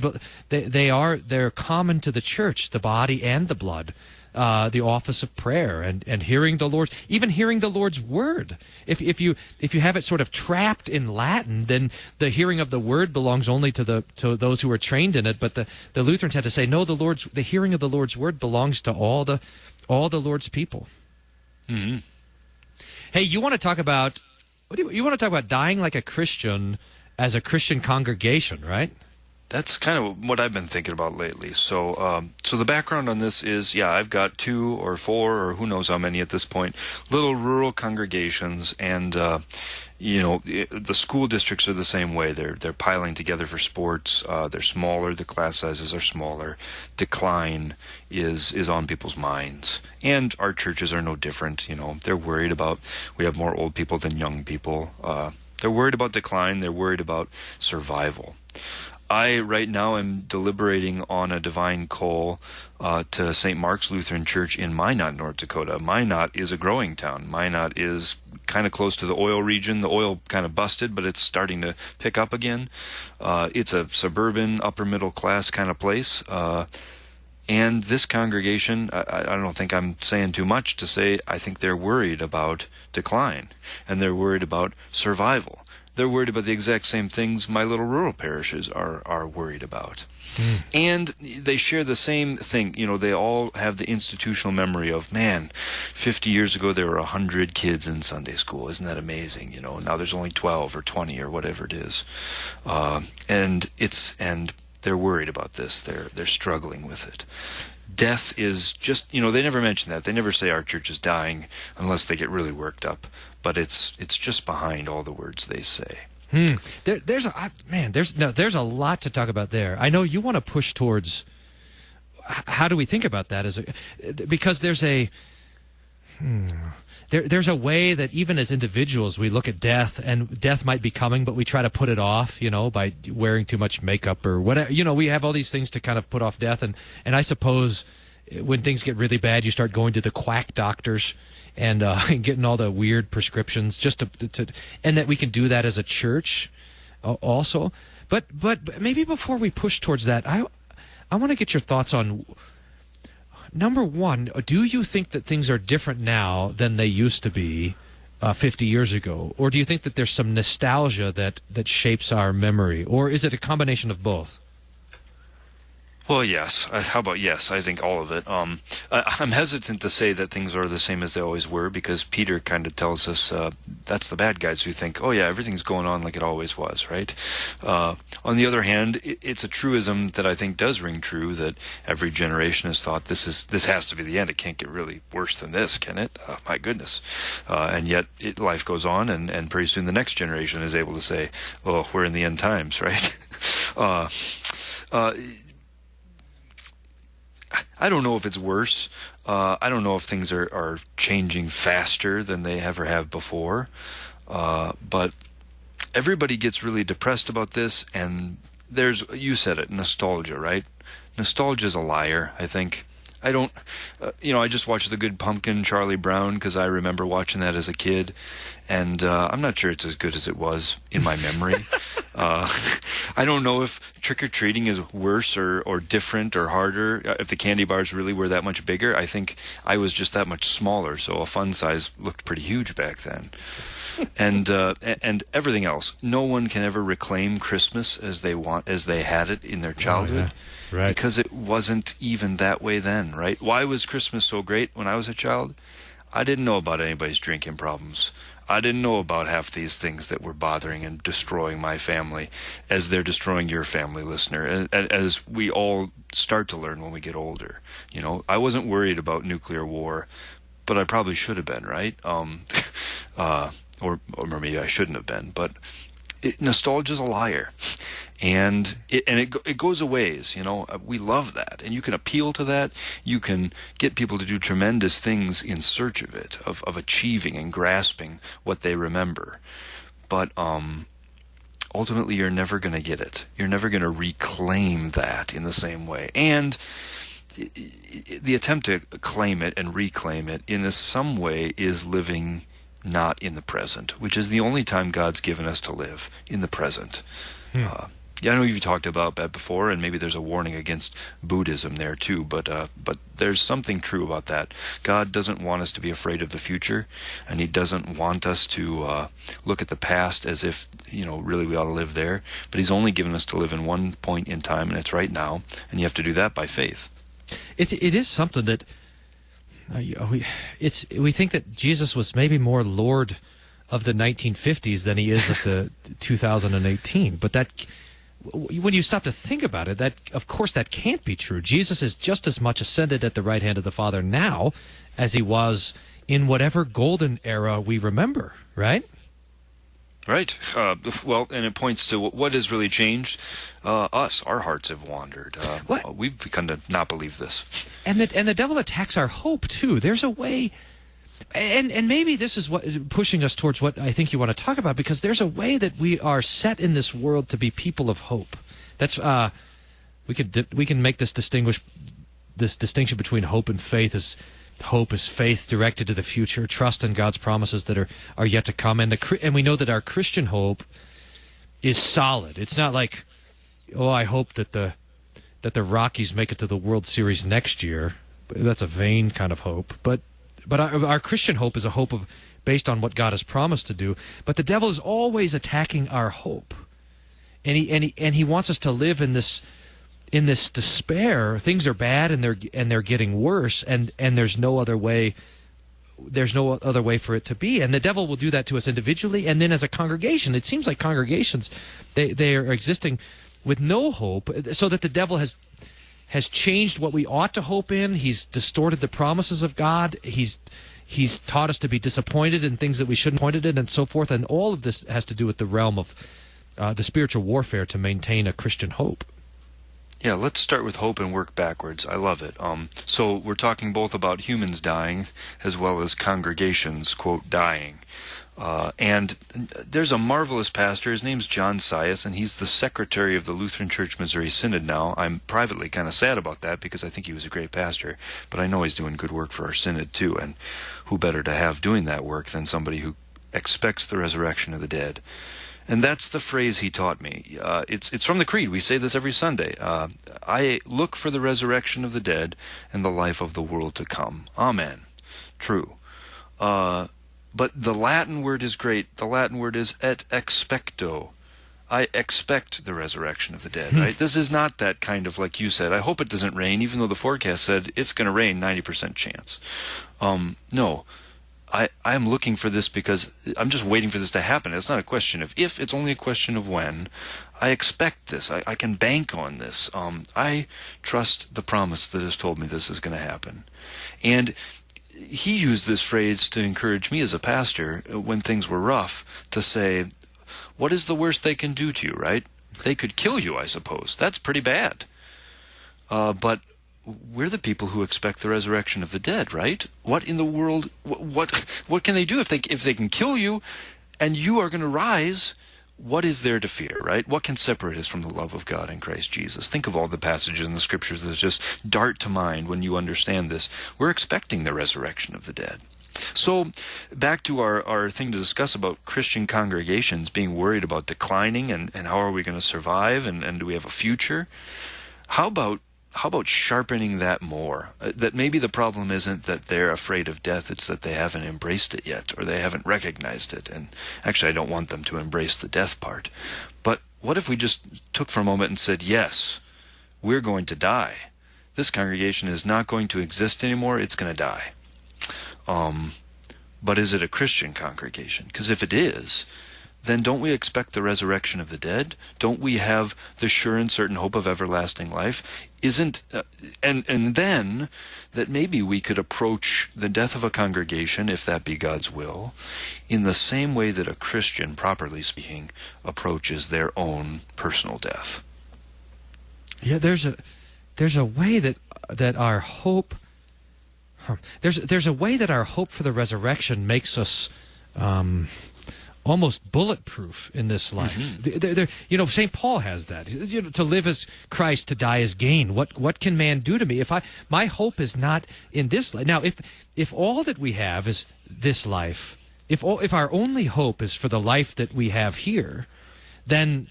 they they are they're common to the church, the body and the blood, uh, the office of prayer, and, and hearing the Lord's, even hearing the Lord's word. If if you if you have it sort of trapped in Latin, then the hearing of the word belongs only to the to those who are trained in it. But the, the Lutherans had to say, no, the Lord's the hearing of the Lord's word belongs to all the all the Lord's people. Mm-hmm. Hey, you want to talk about what do you, you want to talk about dying like a Christian as a Christian congregation, right? That's kind of what I've been thinking about lately. So, um, so the background on this is, yeah, I've got two or four or who knows how many at this point, little rural congregations, and uh, you know, the school districts are the same way. They're they're piling together for sports. Uh, they're smaller. The class sizes are smaller. Decline is is on people's minds, and our churches are no different. You know, they're worried about, we have more old people than young people. Uh, they're worried about decline. They're worried about survival. I, right now, am deliberating on a divine call uh, to Saint Mark's Lutheran Church in Minot, North Dakota. Minot is a growing town. Minot is kind of close to the oil region. The oil kind of busted, but it's starting to pick up again. Uh, it's a suburban, upper-middle-class kind of place. Uh, and this congregation, I, I don't think I'm saying too much to say I think they're worried about decline, and they're worried about survival. They're worried about the exact same things my little rural parishes are, are worried about. Mm. And they share the same thing. You know, they all have the institutional memory of, man, fifty years ago there were one hundred kids in Sunday school. Isn't that amazing? You know, now there's only twelve or twenty or whatever it is. Uh, and it's and they're worried about this. They're they're struggling with it. Death is just, you know, they never mention that. They never say our church is dying unless they get really worked up. But it's it's just behind all the words they say. Hmm. There, there's a man. There's no. There's a lot to talk about there. I know you want to push towards. How do we think about that? As a, because there's a. Hmm, there, there's a way that even as individuals we look at death, and death might be coming, but we try to put it off, you know, by wearing too much makeup or whatever. You know, we have all these things to kind of put off death, and and I suppose when things get really bad, you start going to the quack doctors and uh, getting all the weird prescriptions just to, to, and that we can do that as a church also. But but maybe before we push towards that, I I want to get your thoughts on, number one, do you think that things are different now than they used to be uh, fifty years ago? Or do you think that there's some nostalgia that, that shapes our memory? Or is it a combination of both? Well, yes. How about yes? I think all of it. Um, I, I'm hesitant to say that things are the same as they always were, because Peter kind of tells us uh, that's the bad guys who think, oh, yeah, everything's going on like it always was, right? Uh, on the other hand, it, it's a truism that I think does ring true, that every generation has thought this is this has to be the end. It can't get really worse than this, can it? Oh, my goodness. Uh, and yet it, life goes on, and, and pretty soon the next generation is able to say, oh, we're in the end times, right? uh, uh I don't know if it's worse. Uh, I don't know if things are, are changing faster than they ever have before. Uh, but everybody gets really depressed about this, and there's, you said it, nostalgia, right? Nostalgia's a liar, I think. I don't, uh, you know, I just watched The Good Pumpkin, Charlie Brown, because I remember watching that as a kid, and uh, I'm not sure it's as good as it was in my memory. uh, I don't know if trick-or-treating is worse or, or different or harder, if the candy bars really were that much bigger. I think I was just that much smaller, so a fun size looked pretty huge back then. And uh, and everything else, no one can ever reclaim Christmas as they want, as they had it in their childhood. Oh, yeah. Right. Because it wasn't even that way then, right? Why was Christmas so great when I was a child? I didn't know about anybody's drinking problems. I didn't know about half these things that were bothering and destroying my family, as they're destroying your family, listener, as we all start to learn when we get older. You know, I wasn't worried about nuclear war, but I probably should have been, right? Um, uh, or, or maybe I shouldn't have been, but... It, nostalgia's a liar. and it, and it it goes a ways. You know, we love that, and you can appeal to that. You can get people to do tremendous things in search of it, of of achieving and grasping what they remember. But um, ultimately, you're never going to get it. You're never going to reclaim that in the same way. And the attempt to claim it and reclaim it in some way is living not in the present, which is the only time God's given us to live, in the present. Hmm. Uh, yeah, I know you've talked about that before, and maybe there's a warning against Buddhism there too, but uh, but there's something true about that. God doesn't want us to be afraid of the future, and He doesn't want us to uh, look at the past as if, you know, really we ought to live there, but He's only given us to live in one point in time, and it's right now, and you have to do that by faith. It, it is something that uh, we, it's, we think that Jesus was maybe more Lord of the nineteen fifties than he is of the two thousand eighteen. But that, when you stop to think about it, that of course that can't be true. Jesus is just as much ascended at the right hand of the Father now as he was in whatever golden era we remember, right? Right. Uh, well, and it points to what has really changed. Uh, us, our hearts have wandered. Uh, what? We've begun to not believe this. And the, and the devil attacks our hope, too. There's a way, and, and maybe this is what is pushing us towards what I think you want to talk about, because there's a way that we are set in this world to be people of hope. That's uh, we could we can make this distinguish this distinction between hope and faith as. Hope is faith directed to the future, trust in God's promises that are, are yet to come. And the and we know that our Christian hope is solid. It's not like, oh, I hope that the that the Rockies make it to the World Series next year. That's a vain kind of hope. But but our, our Christian hope is a hope of based on what God has promised to do. But the devil is always attacking our hope, and he and he and he wants us to live in this. In this despair. Things are bad, and they're and they're getting worse, and, and there's no other way. There's no other way for it to be, and the devil will do that to us individually, and then as a congregation. It seems like congregations, they they are existing with no hope, so that the devil has has changed what we ought to hope in. He's distorted the promises of God. He's he's taught us to be disappointed in things that we shouldn't be disappointed in, and so forth. And all of this has to do with the realm of uh, the spiritual warfare to maintain a Christian hope. Yeah, let's start with hope and work backwards. I love it. Um, so we're talking both about humans dying as well as congregations, quote, dying. Uh, and there's a marvelous pastor. His name's John Sias, and he's the secretary of the Lutheran Church Missouri Synod now. I'm privately kind of sad about that because I think he was a great pastor, but I know he's doing good work for our synod too, and who better to have doing that work than somebody who expects the resurrection of the dead. And that's the phrase he taught me. Uh, it's it's from the Creed. We say this every Sunday. Uh, I look for the resurrection of the dead and the life of the world to come. Amen. True. Uh, but the Latin word is great. The Latin word is et expecto. I expect the resurrection of the dead, right? This is not that kind of, like you said, I hope it doesn't rain, even though the forecast said it's going to rain, ninety percent chance. Um, no. I, I'm looking for this because I'm just waiting for this to happen. It's not a question of if, it's only a question of when. I expect this. I, I can bank on this. Um, I trust the promise that has told me this is going to happen. And he used this phrase to encourage me as a pastor when things were rough to say, what is the worst they can do to you, right? They could kill you, I suppose. That's pretty bad. Uh, but... we're the people who expect the resurrection of the dead, right? What in the world? What what, what can they do if they if they can kill you, and you are going to rise? What is there to fear, right? What can separate us from the love of God in Christ Jesus? Think of all the passages in the Scriptures that just dart to mind when you understand this. We're expecting the resurrection of the dead. So back to our, our thing to discuss about Christian congregations being worried about declining and, and how are we going to survive and, and do we have a future? How about How about sharpening that more? Uh, that maybe the problem isn't that they're afraid of death, it's that they haven't embraced it yet, or they haven't recognized it. And actually, I don't want them to embrace the death part. But what if we just took for a moment and said, yes, we're going to die. This congregation is not going to exist anymore, it's going to die. Um, but is it a Christian congregation? Because if it is, then don't we expect the resurrection of the dead? Don't we have the sure and certain hope of everlasting life? Isn't uh, and and then that maybe we could approach the death of a congregation, if that be God's will, in the same way that a Christian, properly speaking, approaches their own personal death. Yeah, there's a there's a way that that our hope huh, there's there's a way that our hope for the resurrection makes us um almost bulletproof in this life. Mm-hmm. They're, they're, you know, Saint Paul has that. You know, to live as Christ, to die as gain. What what can man do to me? If I my hope is not in this life. Now, if if all that we have is this life, if all, if our only hope is for the life that we have here, then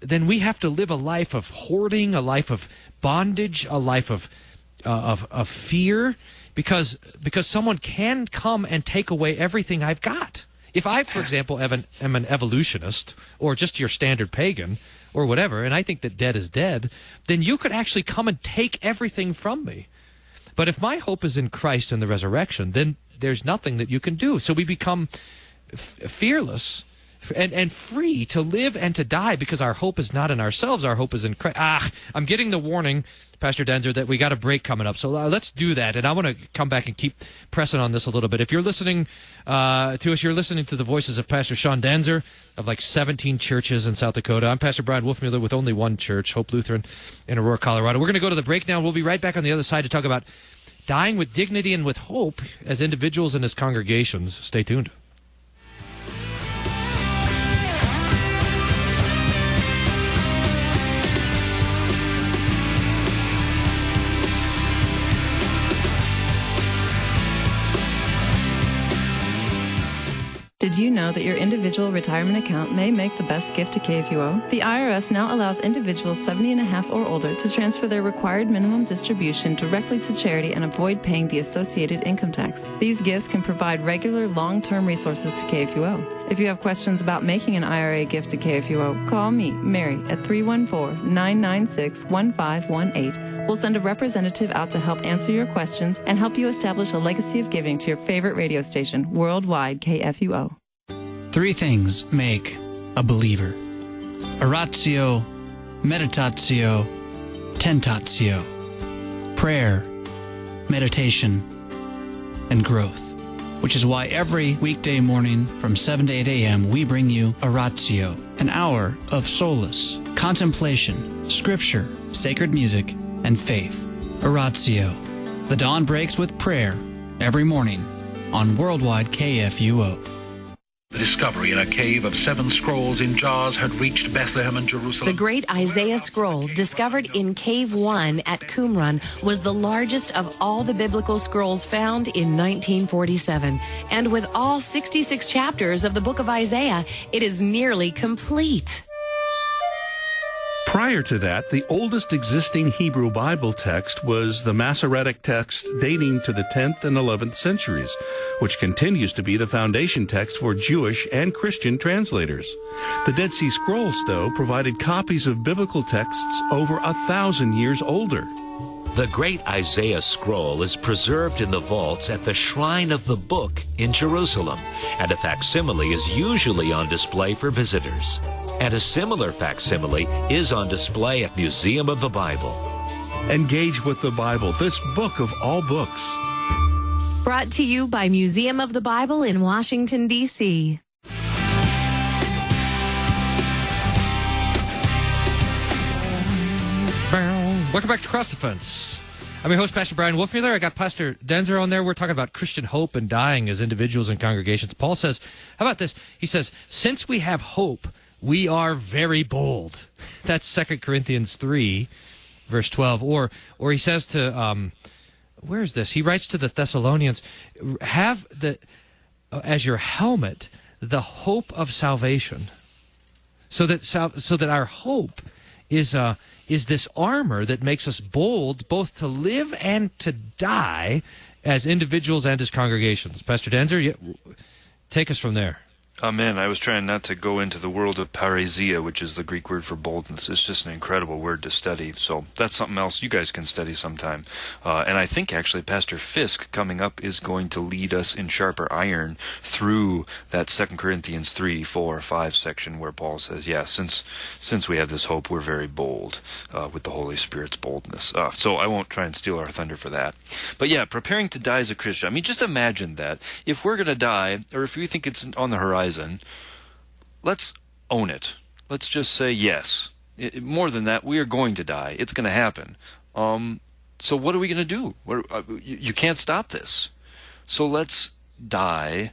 then we have to live a life of hoarding, a life of bondage, a life of uh, of of fear, because because someone can come and take away everything I've got. If I, for example, am an, am an evolutionist, or just your standard pagan, or whatever, and I think that dead is dead, then you could actually come and take everything from me. But if my hope is in Christ and the resurrection, then there's nothing that you can do. So we become f fearless and, and free to live and to die, because our hope is not in ourselves. Our hope is in Christ. Ah, I'm getting the warning, Pastor Denzer, that we got a break coming up. So uh, let's do that. And I want to come back and keep pressing on this a little bit. If you're listening uh, to us, you're listening to the voices of Pastor Sean Denzer of like seventeen churches in South Dakota. I'm Pastor Brian Wolfmueller with only one church, Hope Lutheran in Aurora, Colorado. We're going to go to the break now. We'll be right back on the other side to talk about dying with dignity and with hope as individuals and as congregations. Stay tuned. Did you know that your individual retirement account may make the best gift to K F U O? The I R S now allows individuals seventy and a half or older to transfer their required minimum distribution directly to charity and avoid paying the associated income tax. These gifts can provide regular long-term resources to K F U O. If you have questions about making an I R A gift to K F U O, call me, Mary, at three one four, nine nine six, one five one eight. We'll send a representative out to help answer your questions and help you establish a legacy of giving to your favorite radio station, Worldwide K F U O. Three things make a believer: oratio, meditatio, tentatio. Prayer, meditation, and growth. Which is why every weekday morning from seven to eight A M we bring you Oratio, an hour of solace, contemplation, scripture, sacred music, and faith. Oratio. The dawn breaks with prayer every morning on Worldwide K F U O. The discovery in a cave of seven scrolls in jars had reached Bethlehem and Jerusalem. The great Isaiah scroll, discovered in Cave one at Qumran, was the largest of all the biblical scrolls found in nineteen forty-seven. And with all sixty-six chapters of the book of Isaiah, it is nearly complete. Prior to that, the oldest existing Hebrew Bible text was the Masoretic text dating to the tenth and eleventh centuries, which continues to be the foundation text for Jewish and Christian translators. The Dead Sea Scrolls, though, provided copies of biblical texts over a thousand years older. The great Isaiah scroll is preserved in the vaults at the Shrine of the Book in Jerusalem, and a facsimile is usually on display for visitors. And a similar facsimile is on display at Museum of the Bible. Engage with the Bible, this book of all books. Brought to you by Museum of the Bible in Washington, D C Welcome back to Cross Defense. I'm your host, Pastor Brian Wolfmueller. I got Pastor Denzer on there. We're talking about Christian hope and dying as individuals and congregations. Paul says, how about this? He says, since we have hope, we are very bold. That's Second Corinthians three, verse twelve. Or, or he says to, um, where is this? He writes to the Thessalonians, have the, uh, as your helmet, the hope of salvation. So that, sal so that our hope is... Uh, is this armor that makes us bold both to live and to die as individuals and as congregations. Pastor Denzer, take us from there. Amen. I was trying not to go into the world of parousia, which is the Greek word for boldness. It's just an incredible word to study. So that's something else you guys can study sometime. Uh, and I think actually Pastor Fisk coming up is going to lead us in sharper iron through that Second Corinthians three, four, five section where Paul says, yeah, since since we have this hope, we're very bold uh, with the Holy Spirit's boldness. Uh, so I won't try and steal our thunder for that. But yeah, preparing to die as a Christian. I mean, just imagine that. If we're going to die, or if you think it's on the horizon, let's own it. Let's just say yes. It, more than that, we are going to die. It's going to happen. Um, so what are we going to do? What, uh, you, you can't stop this. So let's die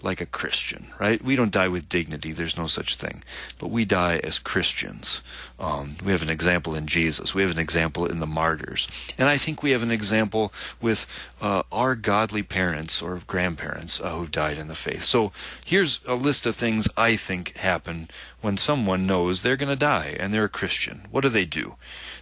like a Christian, right? We don't die with dignity. There's no such thing. But we die as Christians. Um, we have an example in Jesus. We have an example in the martyrs. And I think we have an example with uh, our godly parents or grandparents uh, who died in the faith. So here's a list of things I think happen when someone knows they're going to die and they're a Christian. What do they do?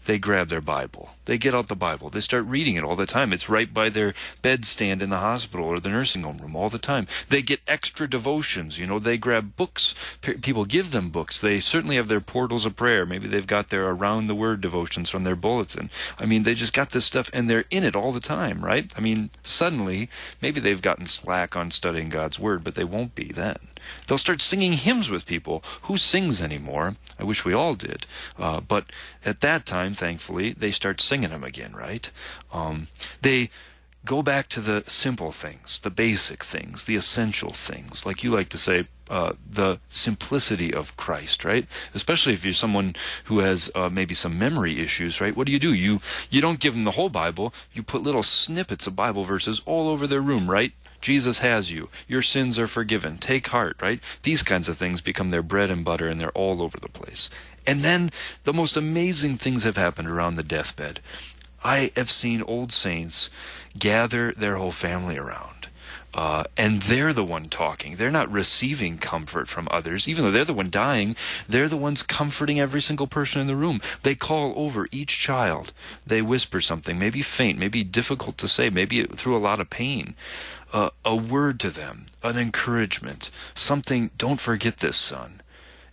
They grab their Bible. They get out the Bible. They start reading it all the time. It's right by their bedstand in the hospital or the nursing home room all the time. They get extra devotions. You know, they grab books. P- people give them books. They certainly have their portals of prayer. Maybe they've got their Around the Word devotions from their bulletin. I mean, they just got this stuff, and they're in it all the time, right? I mean, suddenly, maybe they've gotten slack on studying God's Word, but they won't be then. They'll start singing hymns with people. Who sings anymore? I wish we all did. Uh, but at that time, thankfully, they start singing them again, right? Um, they go back to the simple things, the basic things, the essential things. Like you like to say, uh, the simplicity of Christ, right? Especially if you're someone who has uh, maybe some memory issues, right? What do you do? You, you don't give them the whole Bible. You put little snippets of Bible verses all over their room, right? Jesus has you. Your sins are forgiven. Take heart, right? These kinds of things become their bread and butter, and they're all over the place. And then the most amazing things have happened around the deathbed. I have seen old saints gather their whole family around, uh, and they're the one talking. They're not receiving comfort from others. Even though they're the one dying, they're the ones comforting every single person in the room. They call over each child. They whisper something, maybe faint, maybe difficult to say, maybe through a lot of pain. Uh, a word to them, an encouragement, something, don't forget this, son.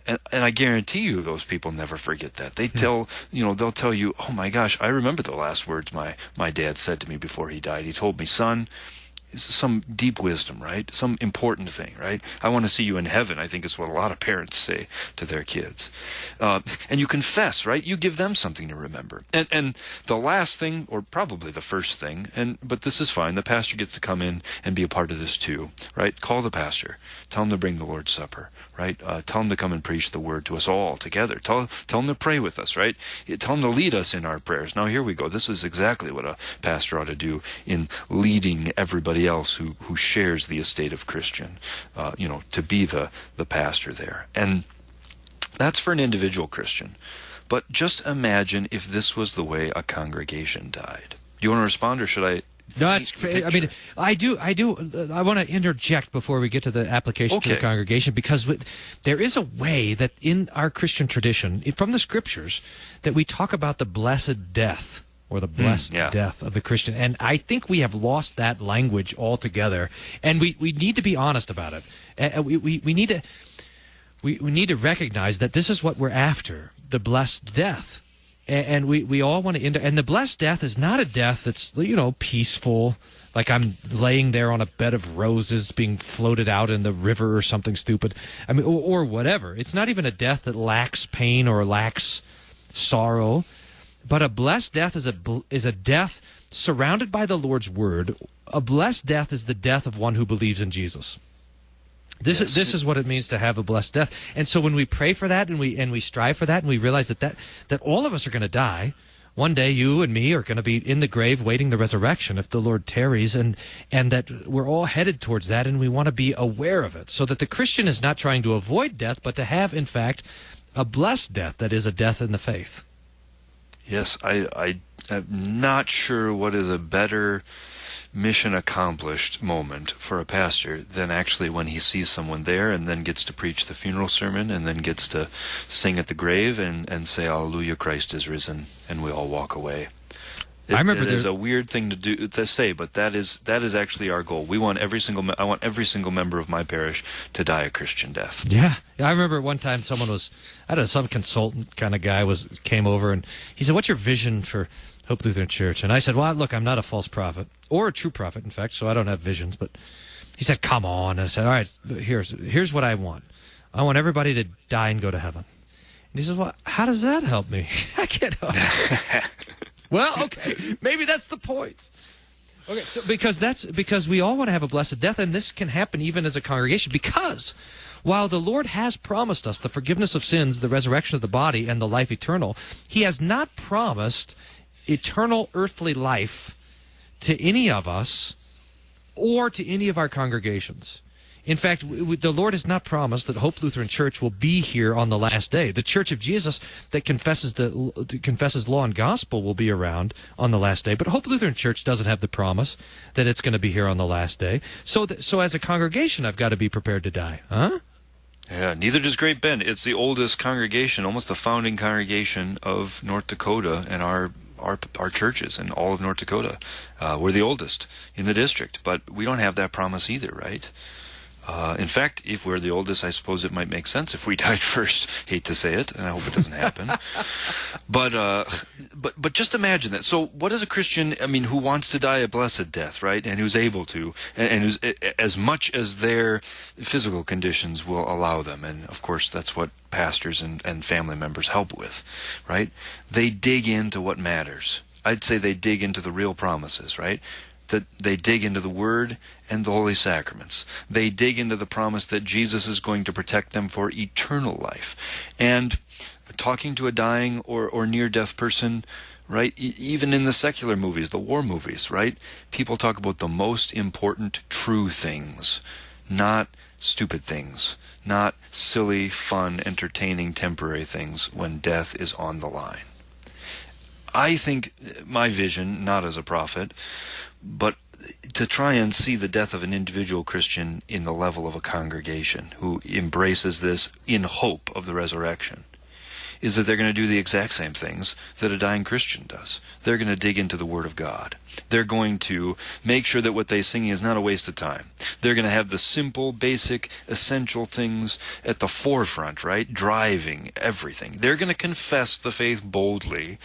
And, and I guarantee you those people never forget that. They tell, you know, they'll tell you, oh my gosh, I remember the last words my, my dad said to me before he died. He told me, son, some deep wisdom, right? Some important thing, right? I want to see you in heaven, I think is what a lot of parents say to their kids. Uh, and you confess, right? You give them something to remember. And and the last thing, or probably the first thing, and but this is fine, the pastor gets to come in and be a part of this too, right? Call the pastor. Tell him to bring the Lord's Supper, right? Uh, tell him to come and preach the word to us all together. Tell, tell him to pray with us, right? Tell him to lead us in our prayers. Now here we go. This is exactly what a pastor ought to do in leading everybody else who, who shares the estate of Christian, uh, you know, to be the, the pastor there. And that's for an individual Christian. But just imagine if this was the way a congregation died. You want to respond, or should I? No, that's great. I mean, I do, I do, I want to interject before we get to the application okay. to the congregation, because we, there is a way that in our Christian tradition, from the scriptures, that we talk about the blessed death. Or the blessed mm, yeah. death of the Christian. And I think we have lost that language altogether. And we, we need to be honest about it. And we, we, we need to we, we need to recognize that this is what we're after, the blessed death. And, and we, we all want to end. And the blessed death is not a death that's, you know, peaceful, like I'm laying there on a bed of roses being floated out in the river or something stupid. I mean, or, or whatever. It's not even a death that lacks pain or lacks sorrow. But a blessed death is a is a death surrounded by the Lord's word. A blessed death is the death of one who believes in Jesus. This yes. is this is what it means to have a blessed death. And so when we pray for that and we and we strive for that and we realize that that, that all of us are going to die, one day you and me are going to be in the grave waiting the resurrection if the Lord tarries, and and that we're all headed towards that, and we want to be aware of it, so that the Christian is not trying to avoid death, but to have in fact a blessed death that is a death in the faith. Yes, I, I, I'm not sure what is a better mission accomplished moment for a pastor than actually when he sees someone there and then gets to preach the funeral sermon and then gets to sing at the grave and, and say, Alleluia, Christ is risen, and we all walk away. It, I remember it is a weird thing to do to say, but that is that is actually our goal. We want every single I want every single member of my parish to die a Christian death. Yeah, I remember one time someone was I don't know some consultant kind of guy was came over and he said, "What's your vision for Hope Lutheran Church?" And I said, "Well, look, I'm not a false prophet or a true prophet, in fact, so I don't have visions." But he said, "Come on," and I said, "All right, here's here's what I want. I want everybody to die and go to heaven." And he says, "Well, how does that help me? I can't help." Well, okay, maybe that's the point. Okay, so because that's because we all want to have a blessed death, and this can happen even as a congregation. Because while the Lord has promised us the forgiveness of sins, the resurrection of the body, and the life eternal, He has not promised eternal earthly life to any of us or to any of our congregations. In fact, we, the Lord has not promised that Hope Lutheran Church will be here on the last day. The Church of Jesus that confesses the confesses law and gospel will be around on the last day. But Hope Lutheran Church doesn't have the promise that it's going to be here on the last day. So, th so as a congregation, I've got to be prepared to die, huh? Yeah, neither does Great Bend. It's the oldest congregation, almost the founding congregation of North Dakota, and our our our churches in all of North Dakota. Uh, we're the oldest in the district, but we don't have that promise either, right? Uh, in fact, if we're the oldest, I suppose it might make sense if we died first. Hate to say it, and I hope it doesn't happen. but uh, but but just imagine that. So, what is a Christian? I mean, who wants to die a blessed death, right? And who's able to, and, and who's as much as their physical conditions will allow them. And of course, that's what pastors and and family members help with, right? They dig into what matters. I'd say they dig into the real promises, right? That they dig into the Word and the Holy Sacraments. They dig into the promise that Jesus is going to protect them for eternal life. And talking to a dying or, or near-death person, right, e even in the secular movies, the war movies, right, people talk about the most important true things, not stupid things, not silly, fun, entertaining, temporary things when death is on the line. I think my vision, not as a prophet, but to try and see the death of an individual Christian in the level of a congregation who embraces this in hope of the resurrection, is that they're going to do the exact same things that a dying Christian does. They're going to dig into the Word of God. They're going to make sure that what they sing is not a waste of time. They're going to have the simple, basic, essential things at the forefront, right? Driving everything. They're going to confess the faith boldly,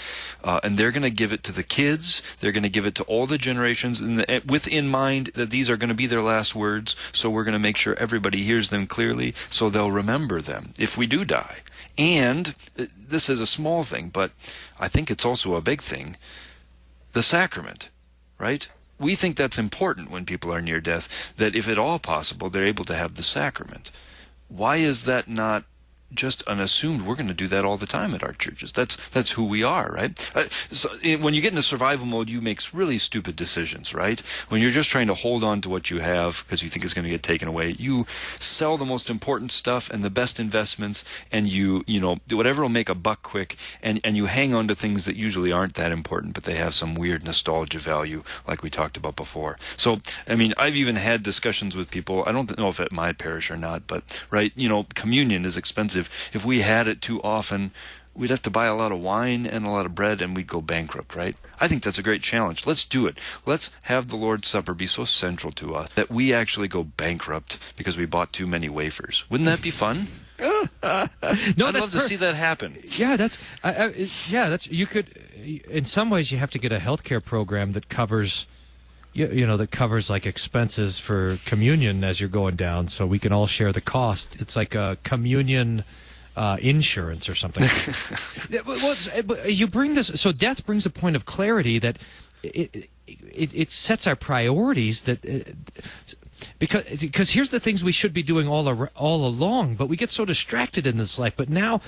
uh, and they're going to give it to the kids. They're going to give it to all the generations in the, with in mind that these are going to be their last words, so we're going to make sure everybody hears them clearly so they'll remember them if we do die. And this is a small thing, but I think it's also a big thing, the sacrament, right? We think that's important when people are near death, that if at all possible, they're able to have the sacrament. Why is that not just unassumed? We're going to do that all the time at our churches. That's that's who we are, right? Uh, so in, when you get into survival mode, you make really stupid decisions, right? When you're just trying to hold on to what you have because you think it's going to get taken away, you sell the most important stuff and the best investments, and you you know whatever will make a buck quick, and and you hang on to things that usually aren't that important, but they have some weird nostalgia value, like we talked about before. So I mean, I've even had discussions with people. I don't know if at my parish or not, but right, you know, communion is expensive. If, if we had it too often, we'd have to buy a lot of wine and a lot of bread, and we'd go bankrupt, right? I think that's a great challenge. Let's do it. Let's have the Lord's Supper be so central to us that we actually go bankrupt because we bought too many wafers. Wouldn't that be fun? no, I'd love to see that happen. Yeah, that's I, I, it, yeah, that's you could. In some ways, you have to get a healthcare program that covers, you, you know, that covers like expenses for communion as you're going down, so we can all share the cost. It's like a communion uh, insurance or something. Well, you bring this, so death brings a point of clarity that it it, it sets our priorities. That it, because because here's the things we should be doing all ar all along, but we get so distracted in this life. But now,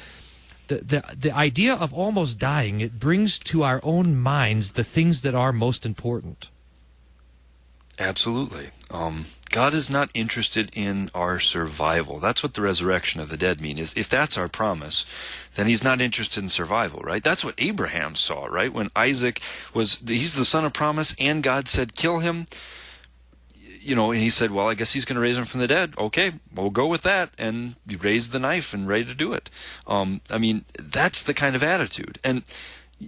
the the the idea of almost dying, it brings to our own minds the things that are most important. Absolutely. Um, God is not interested in our survival. That's what the resurrection of the dead mean is. If that's our promise, then he's not interested in survival, right? That's what Abraham saw, right? When Isaac was, he's the son of promise, and God said, kill him. You know, and he said, well, I guess he's going to raise him from the dead. Okay, we'll go with that. And he raised the knife and ready to do it. Um, I mean, that's the kind of attitude. And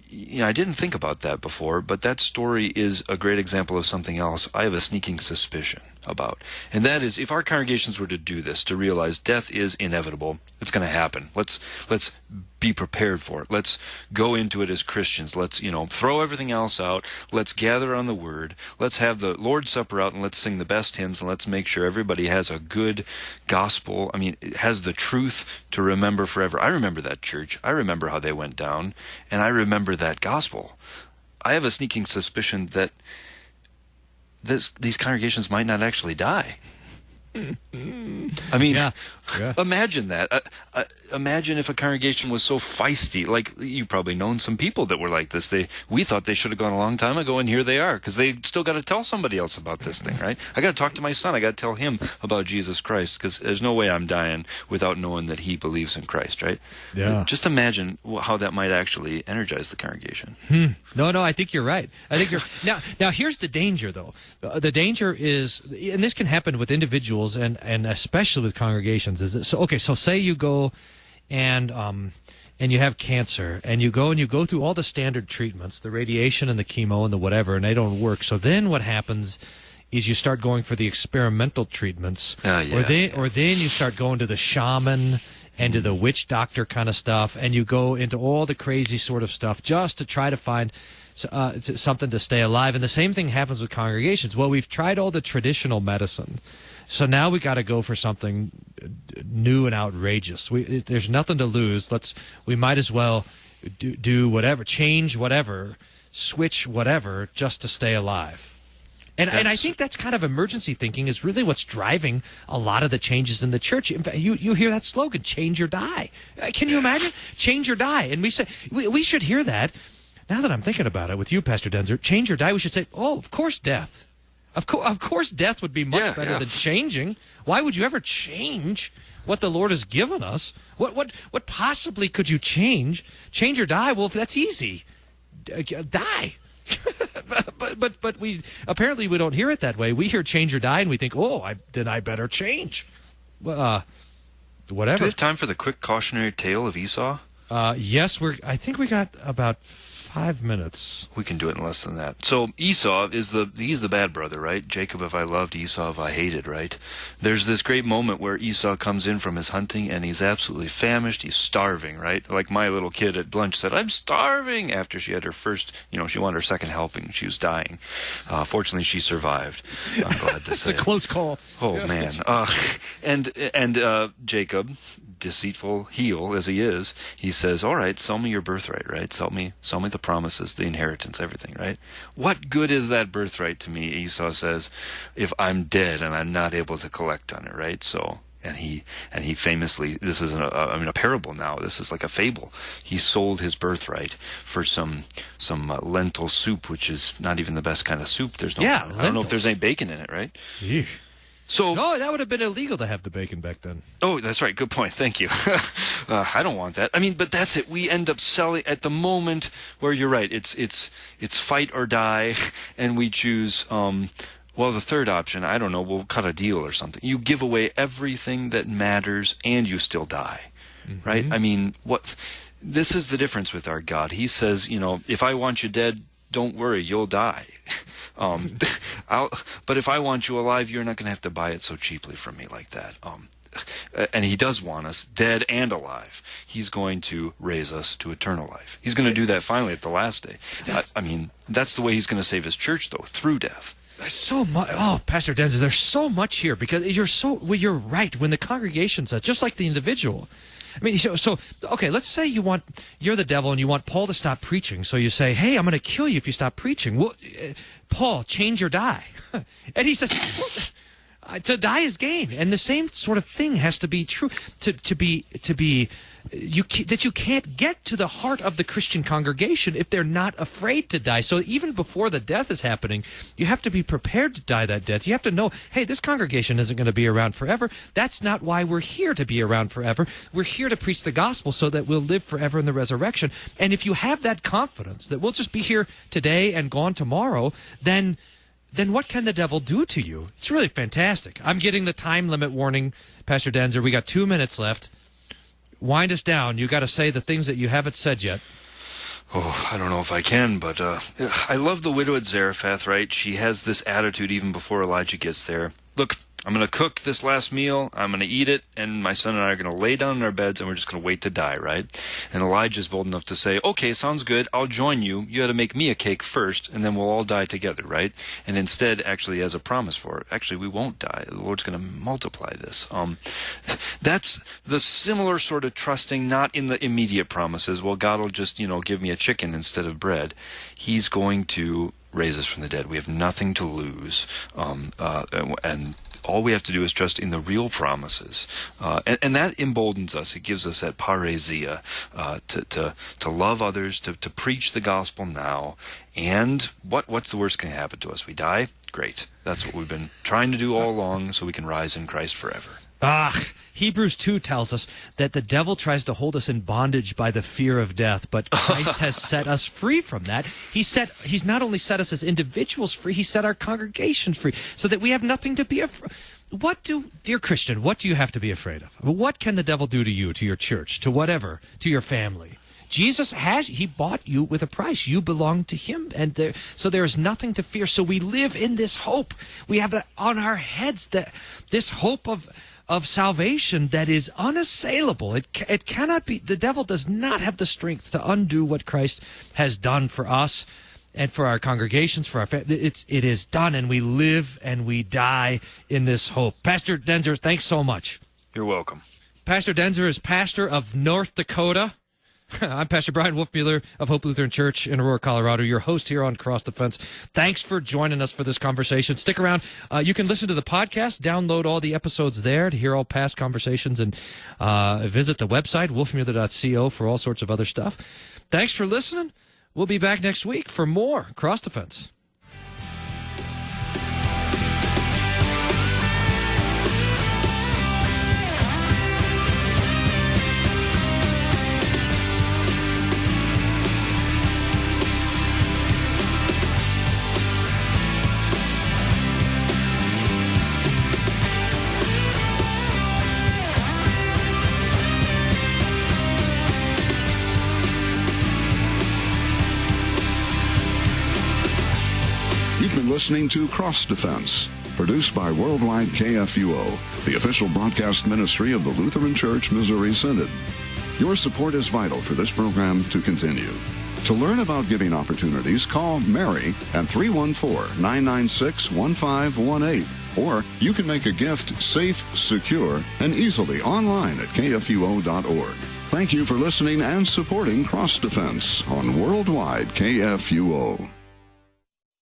you know, I didn't think about that before, but that story is a great example of something else I have a sneaking suspicion about. And that is, if our congregations were to do this, to realize death is inevitable, it's going to happen. Let's let's be prepared for it. Let's go into it as Christians. Let's, you know, throw everything else out. Let's gather on the Word. Let's have the Lord's Supper out, and let's sing the best hymns, and let's make sure everybody has a good gospel. I mean, it has the truth to remember forever. I remember that church. I remember how they went down, and I remember that gospel. I have a sneaking suspicion that This, these congregations might not actually die. I mean, yeah. Yeah. Imagine that. Uh, uh, imagine if a congregation was so feisty. Like, you've probably known some people that were like this. They we thought they should have gone a long time ago, and here they are, because they still got to tell somebody else about this thing, right? I got to talk to my son. I got to tell him about Jesus Christ, because there's no way I'm dying without knowing that he believes in Christ, right? Yeah. Just imagine how that might actually energize the congregation. Hmm. No, no, I think you're right. I think you're now. Now, here's the danger, though. Uh, the danger is, and this can happen with individuals. And, and especially with congregations, is it so? Okay, so say you go and um, and you have cancer, and you go and you go through all the standard treatments, the radiation and the chemo and the whatever, and they don't work. So then what happens is you start going for the experimental treatments, uh, yeah, or then yeah. or then you start going to the shaman and to the witch doctor kind of stuff, and you go into all the crazy sort of stuff just to try to find uh, something to stay alive. And the same thing happens with congregations. Well, we've tried all the traditional medicine. So now we got to go for something new and outrageous. We, there's nothing to lose. Let's we might as well do, do whatever, change whatever, switch whatever, just to stay alive. And that's, and I think that's kind of emergency thinking is really what's driving a lot of the changes in the church. In fact, you you hear that slogan, "Change or die." Can you imagine? Change or die. And we say we we should hear that. Now that I'm thinking about it, with you, Pastor Denzer, change or die. We should say, oh, of course, death. Of, co of course, death would be much yeah, better yeah. than changing. Why would you ever change what the Lord has given us? What, what, what possibly could you change? Change or die? Well, if that's easy, D die. but, but, but we apparently we don't hear it that way. We hear change or die, and we think, oh, I, then I better change. Uh, whatever. Do we have time for the quick cautionary tale of Esau? Uh, yes, we're. I think we got about Five minutes. We can do it in less than that. So Esau is the he's the bad brother, right? Jacob, if I loved, Esau, if I hated, right? There's this great moment where Esau comes in from his hunting, and he's absolutely famished. He's starving, right? Like my little kid at lunch said, "I'm starving." After she had her first, you know, she wanted her second helping. She was dying. Uh, fortunately, she survived. I'm glad to it's say. It's a close call. Oh yeah. man. Uh, and and uh, Jacob, deceitful heel as he is, he says, "All right, sell me your birthright, right? Sell me, sell me the promises, the inheritance, everything, right? What good is that birthright to me?" Esau says, "If I'm dead and I'm not able to collect on it, right?" So, and he and he famously, this is a, I mean, a parable now. This is like a fable. He sold his birthright for some some uh, lentil soup, which is not even the best kind of soup. There's no, yeah, I don't lentils. know if there's any bacon in it, right? Eesh. So, no, that would have been illegal to have the bacon back then. Oh, that's right. Good point. Thank you. uh, I don't want that. I mean, but that's it. We end up selling at the moment where you're right. It's it's it's fight or die, and we choose. Um, well, the third option. I don't know. We'll cut a deal or something. You give away everything that matters, and you still die, mm-hmm. right? I mean, what? This is the difference with our God. He says, you know, if I want you dead, don't worry, you'll die. Um, I'll, but if I want you alive, you're not going to have to buy it so cheaply from me like that. Um, and he does want us dead and alive. He's going to raise us to eternal life. He's going to do that finally at the last day. I, I mean, that's the way he's going to save his church, though, through death. There's so much. Oh, Pastor Denzer, there's so much here because you're so. Well, you're right. When the congregation says, just like the individual. I mean, so, so, okay, let's say you want, you're the devil and you want Paul to stop preaching. So you say, hey, I'm going to kill you if you stop preaching. Well, uh, Paul, change or die. And he says, well, uh, to die is gain. And the same sort of thing has to be true, to, to be, to be, you, that you can't get to the heart of the Christian congregation if they're not afraid to die. So even before the death is happening, you have to be prepared to die that death. You have to know, hey, this congregation isn't going to be around forever. That's not why we're here to be around forever. We're here to preach the gospel so that we'll live forever in the resurrection. And if you have that confidence that we'll just be here today and gone tomorrow, then... then what can the devil do to you? It's really fantastic. I'm getting the time limit warning, Pastor Denzer. We got two minutes left. Wind us down. You got to say the things that you haven't said yet. oh, I don't know if I can, but uh, I love the widow at Zarephath, right? She has this attitude even before Elijah gets there. Look, I'm going to cook this last meal, I'm going to eat it, and my son and I are going to lay down in our beds, and we're just going to wait to die, right? And Elijah's bold enough to say, okay, sounds good, I'll join you. You had to make me a cake first, and then we'll all die together, right? And instead, actually, as a promise for it, actually, we won't die. The Lord's going to multiply this. Um, that's the similar sort of trusting, not in the immediate promises. Well, God will just, you know, give me a chicken instead of bread. He's going to raise us from the dead. We have nothing to lose. Um, uh, and all we have to do is trust in the real promises. Uh, and, and that emboldens us. It gives us that parousia uh, to, to, to love others, to, to preach the gospel now. And what what's the worst that can happen to us? We die? Great. That's what we've been trying to do all along, so we can rise in Christ forever. Ah, Hebrews two tells us that the devil tries to hold us in bondage by the fear of death, but Christ has set us free from that. He set, he's not only set us as individuals free, he set our congregation free so that we have nothing to be afraid. What do, dear Christian, what do you have to be afraid of? What can the devil do to you, to your church, to whatever, to your family? Jesus has, he bought you with a price. You belong to him. And there, so there is nothing to fear. So we live in this hope. We have that on our heads, that this hope of, of salvation that is unassailable. It, it cannot be, the devil does not have the strength to undo what Christ has done for us and for our congregations, for our family. It's, it is done, and we live and we die in this hope. Pastor Denzer, thanks so much. You're welcome. Pastor Denzer is pastor of North Dakota. I'm Pastor Brian Wolfmueller of Hope Lutheran Church in Aurora, Colorado, your host here on Cross Defense. Thanks for joining us for this conversation. Stick around. Uh, you can listen to the podcast, download all the episodes there to hear all past conversations, and uh, visit the website, wolfmueller dot co, for all sorts of other stuff. Thanks for listening. We'll be back next week for more Cross Defense. Listening to Cross Defense, produced by Worldwide K F U O, the official broadcast ministry of the Lutheran Church Missouri Synod. Your support is vital for this program to continue. To learn about giving opportunities, call Mary at three one four, nine nine six, one five one eight, or you can make a gift safe, secure, and easily online at K F U O dot org. Thank you for listening and supporting Cross Defense on Worldwide K F U O.